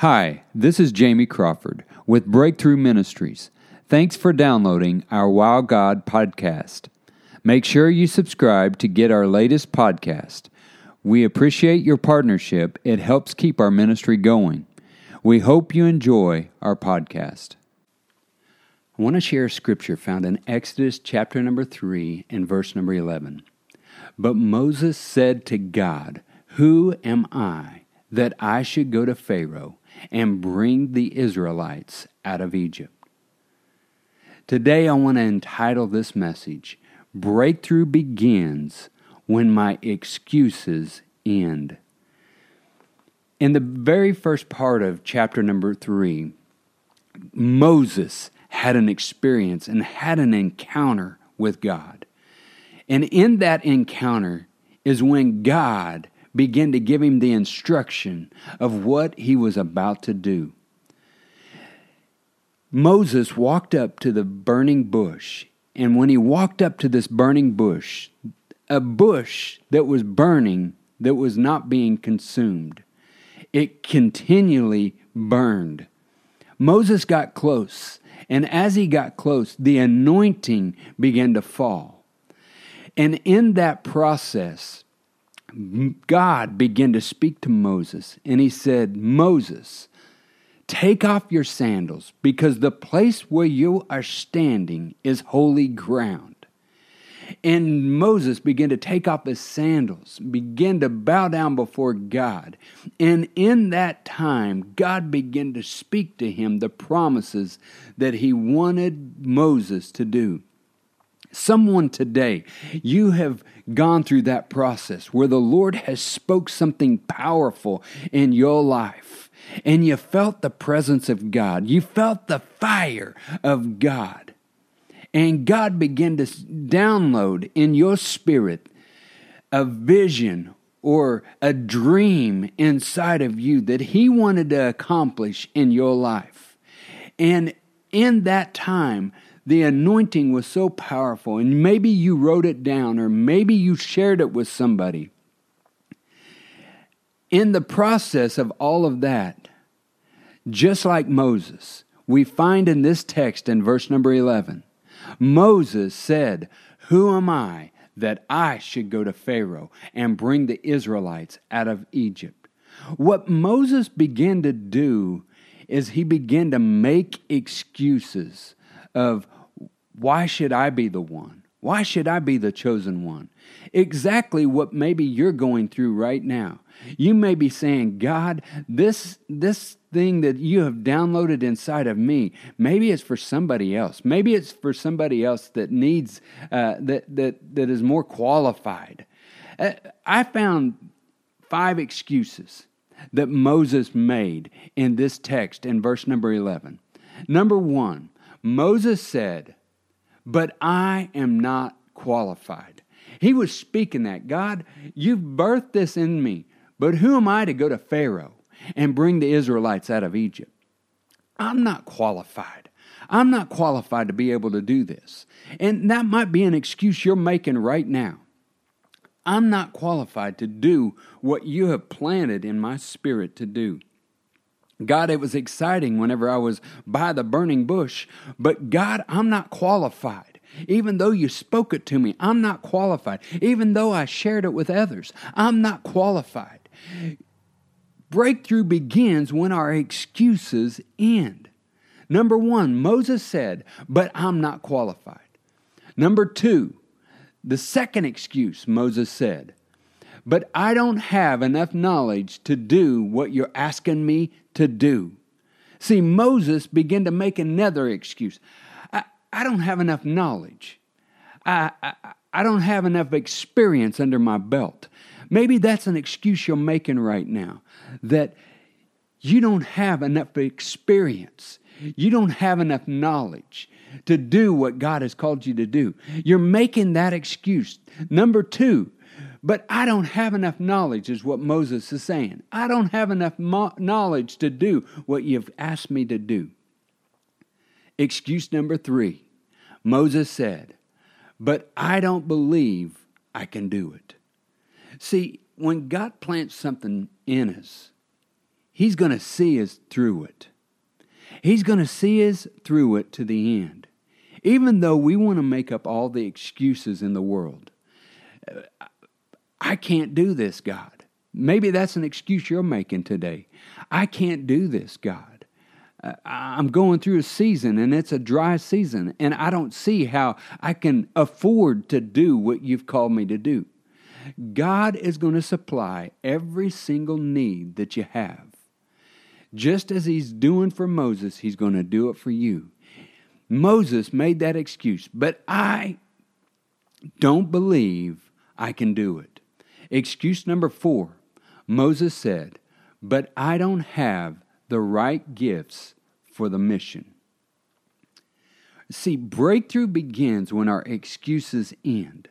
Hi, this is Jamie Crawford with Breakthrough Ministries. Thanks for downloading our Wow God podcast. Make sure you subscribe to get our latest podcast. We appreciate your partnership. It helps keep our ministry going. We hope you enjoy our podcast. I want to share scripture found in Exodus chapter number 3 and verse number 11. But Moses said to God, "Who am I that I should go to Pharaoh and bring the Israelites out of Egypt?" Today I want to entitle this message, "Breakthrough Begins When My Excuses End." In the very first part of chapter number 3, Moses had an experience and had an encounter with God. And in that encounter is when God began to give him the instruction of what he was about to do. Moses walked up to the burning bush, and when he walked up to this burning bush, a bush that was burning, that was not being consumed, it continually burned. Moses got close, and as he got close, the anointing began to fall. And in that process, God began to speak to Moses, and he said, "Moses, take off your sandals, because the place where you are standing is holy ground." And Moses began to take off his sandals, began to bow down before God. And in that time, God began to speak to him the promises that he wanted Moses to do. Someone today, you have gone through that process where the Lord has spoke something powerful in your life, and you felt the presence of God. You felt the fire of God. And God began to download in your spirit a vision or a dream inside of you that He wanted to accomplish in your life. And in that time, the anointing was so powerful, and maybe you wrote it down, or maybe you shared it with somebody. In the process of all of that, just like Moses, we find in this text in verse number 11, Moses said, "Who am I that I should go to Pharaoh and bring the Israelites out of Egypt?" What Moses began to do is he began to make excuses of, why should I be the one? Why should I be the chosen one? Exactly what maybe you're going through right now. You may be saying, "God, this thing that you have downloaded inside of me, maybe it's for somebody else. Maybe it's for somebody else that needs that is more qualified." I found 5 excuses that Moses made in this text in verse number 11. Number 1, Moses said, "But I am not qualified." He was speaking that, "God, you've birthed this in me, but who am I to go to Pharaoh and bring the Israelites out of Egypt? I'm not qualified. I'm not qualified to be able to do this." And that might be an excuse you're making right now. I'm not qualified to do what you have planted in my spirit to do. God, it was exciting whenever I was by the burning bush, but God, I'm not qualified. Even though you spoke it to me, I'm not qualified. Even though I shared it with others, I'm not qualified. Breakthrough begins when our excuses end. Number 1, Moses said, "But I'm not qualified." Number 2, the second excuse Moses said, "But I don't have enough knowledge to do what you're asking me to do." See, Moses began to make another excuse. I don't have enough knowledge. I don't have enough experience under my belt. Maybe that's an excuse you're making right now, that you don't have enough experience. You don't have enough knowledge to do what God has called you to do. You're making that excuse. Number 2, "But I don't have enough knowledge," is what Moses is saying. I don't have enough knowledge to do what you've asked me to do. Excuse number 3, Moses said, "But I don't believe I can do it." See, when God plants something in us, He's going to see us through it. He's going to see us through it to the end. Even though we want to make up all the excuses in the world. I can't do this, God. Maybe that's an excuse you're making today. I can't do this, God. I'm going through a season, and it's a dry season, and I don't see how I can afford to do what you've called me to do. God is going to supply every single need that you have. Just as he's doing for Moses, he's going to do it for you. Moses made that excuse, but I don't believe I can do it. Excuse number 4, Moses said, but I don't have the right gifts for the mission. See, breakthrough begins when our excuses end.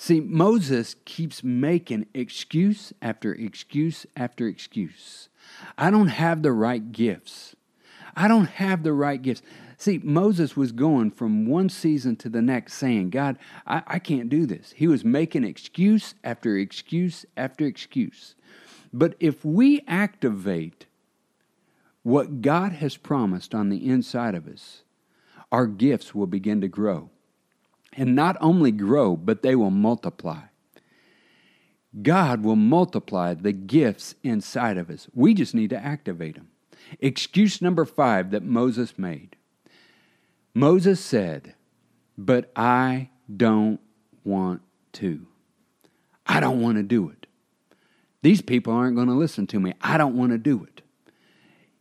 See, Moses keeps making excuse after excuse after excuse. I don't have the right gifts. I don't have the right gifts. See, Moses was going from one season to the next saying, God, I can't do this. He was making excuse after excuse after excuse. But if we activate what God has promised on the inside of us, our gifts will begin to grow. And not only grow, but they will multiply. God will multiply the gifts inside of us. We just need to activate them. Excuse number 5 that Moses made. Moses said, but I don't want to. I don't want to do it. These people aren't going to listen to me. I don't want to do it.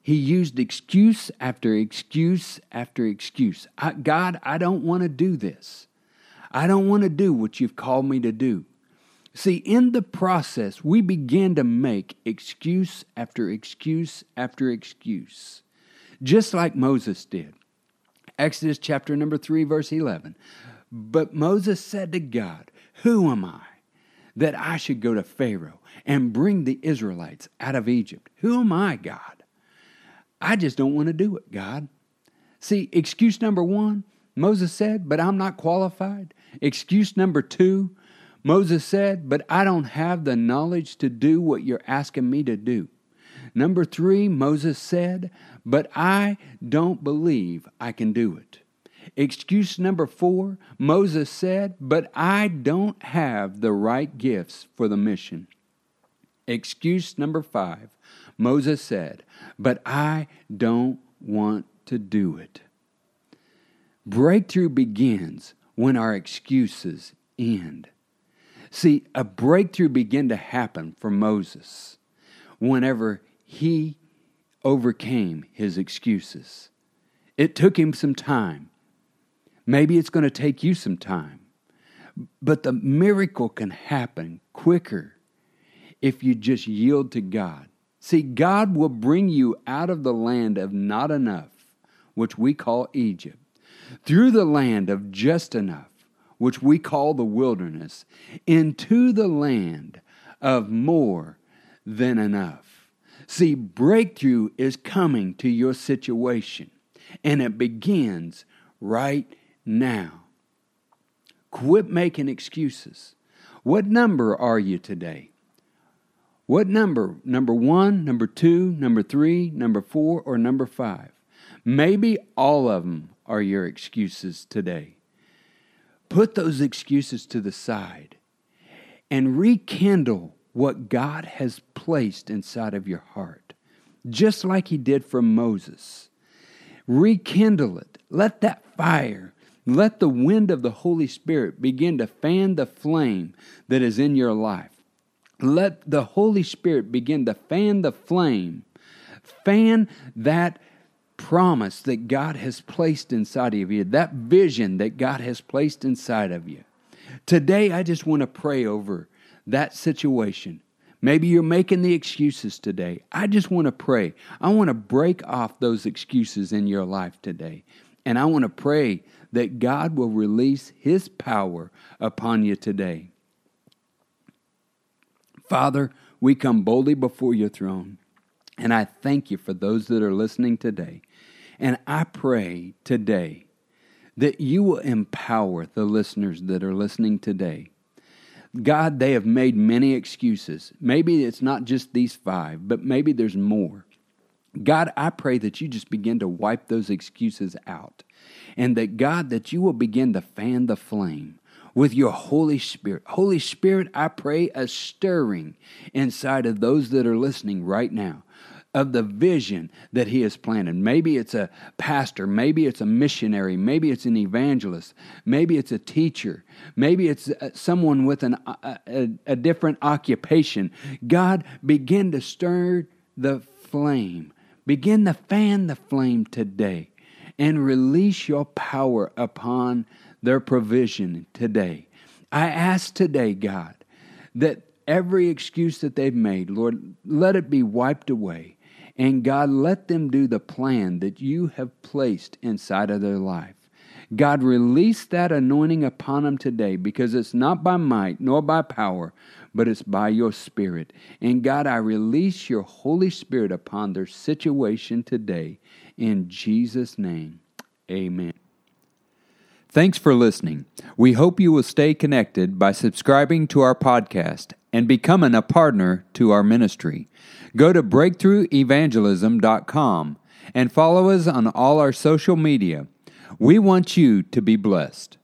He used excuse after excuse after excuse. God, I don't want to do this. I don't want to do what you've called me to do. See, in the process, we begin to make excuse after excuse after excuse, just like Moses did. Exodus chapter number 3, verse 11. But Moses said to God, who am I that I should go to Pharaoh and bring the Israelites out of Egypt? Who am I, God? I just don't want to do it, God. See, excuse number 1, Moses said, but I'm not qualified. Excuse number 2, Moses said, but I don't have the knowledge to do what you're asking me to do. Number 3, Moses said, but I don't believe I can do it. Excuse number 4, Moses said, but I don't have the right gifts for the mission. Excuse number 5, Moses said, but I don't want to do it. Breakthrough begins when our excuses end. See, a breakthrough began to happen for Moses whenever he overcame his excuses. It took him some time. Maybe it's going to take you some time. But the miracle can happen quicker if you just yield to God. See, God will bring you out of the land of not enough, which we call Egypt, through the land of just enough, which we call the wilderness, into the land of more than enough. See, breakthrough is coming to your situation, and it begins right now. Quit making excuses. What number are you today? What number? Number 1, number 2, number 3, number 4, or number 5? Maybe all of them are your excuses today. Put those excuses to the side and rekindle what God has placed inside of your heart, just like he did for Moses. Rekindle it. Let that fire, let the wind of the Holy Spirit begin to fan the flame that is in your life. Let the Holy Spirit begin to fan the flame, fan that promise that God has placed inside of you, that vision that God has placed inside of you. Today, I just want to pray over that situation. Maybe you're making the excuses today. I just want to pray. I want to break off those excuses in your life today. And I want to pray that God will release his power upon you today. Father, we come boldly before your throne. And I thank you for those that are listening today. And I pray today that you will empower the listeners that are listening today. God, they have made many excuses. Maybe it's not just these 5, but maybe there's more. God, I pray that you just begin to wipe those excuses out. And that, God, that you will begin to fan the flame with your Holy Spirit. Holy Spirit, I pray a stirring inside of those that are listening right now of the vision that he has planted. Maybe it's a pastor. Maybe it's a missionary. Maybe it's an evangelist. Maybe it's a teacher. Maybe it's someone with a different occupation. God, begin to stir the flame. Begin to fan the flame today and release your power upon their provision today. I ask today, God, that every excuse that they've made, Lord, let it be wiped away. And God, let them do the plan that you have placed inside of their life. God, release that anointing upon them today, because it's not by might nor by power, but it's by your Spirit. And God, I release your Holy Spirit upon their situation today. In Jesus' name, amen. Thanks for listening. We hope you will stay connected by subscribing to our podcast and becoming a partner to our ministry. Go to BreakthroughEvangelism.com and follow us on all our social media. We want you to be blessed.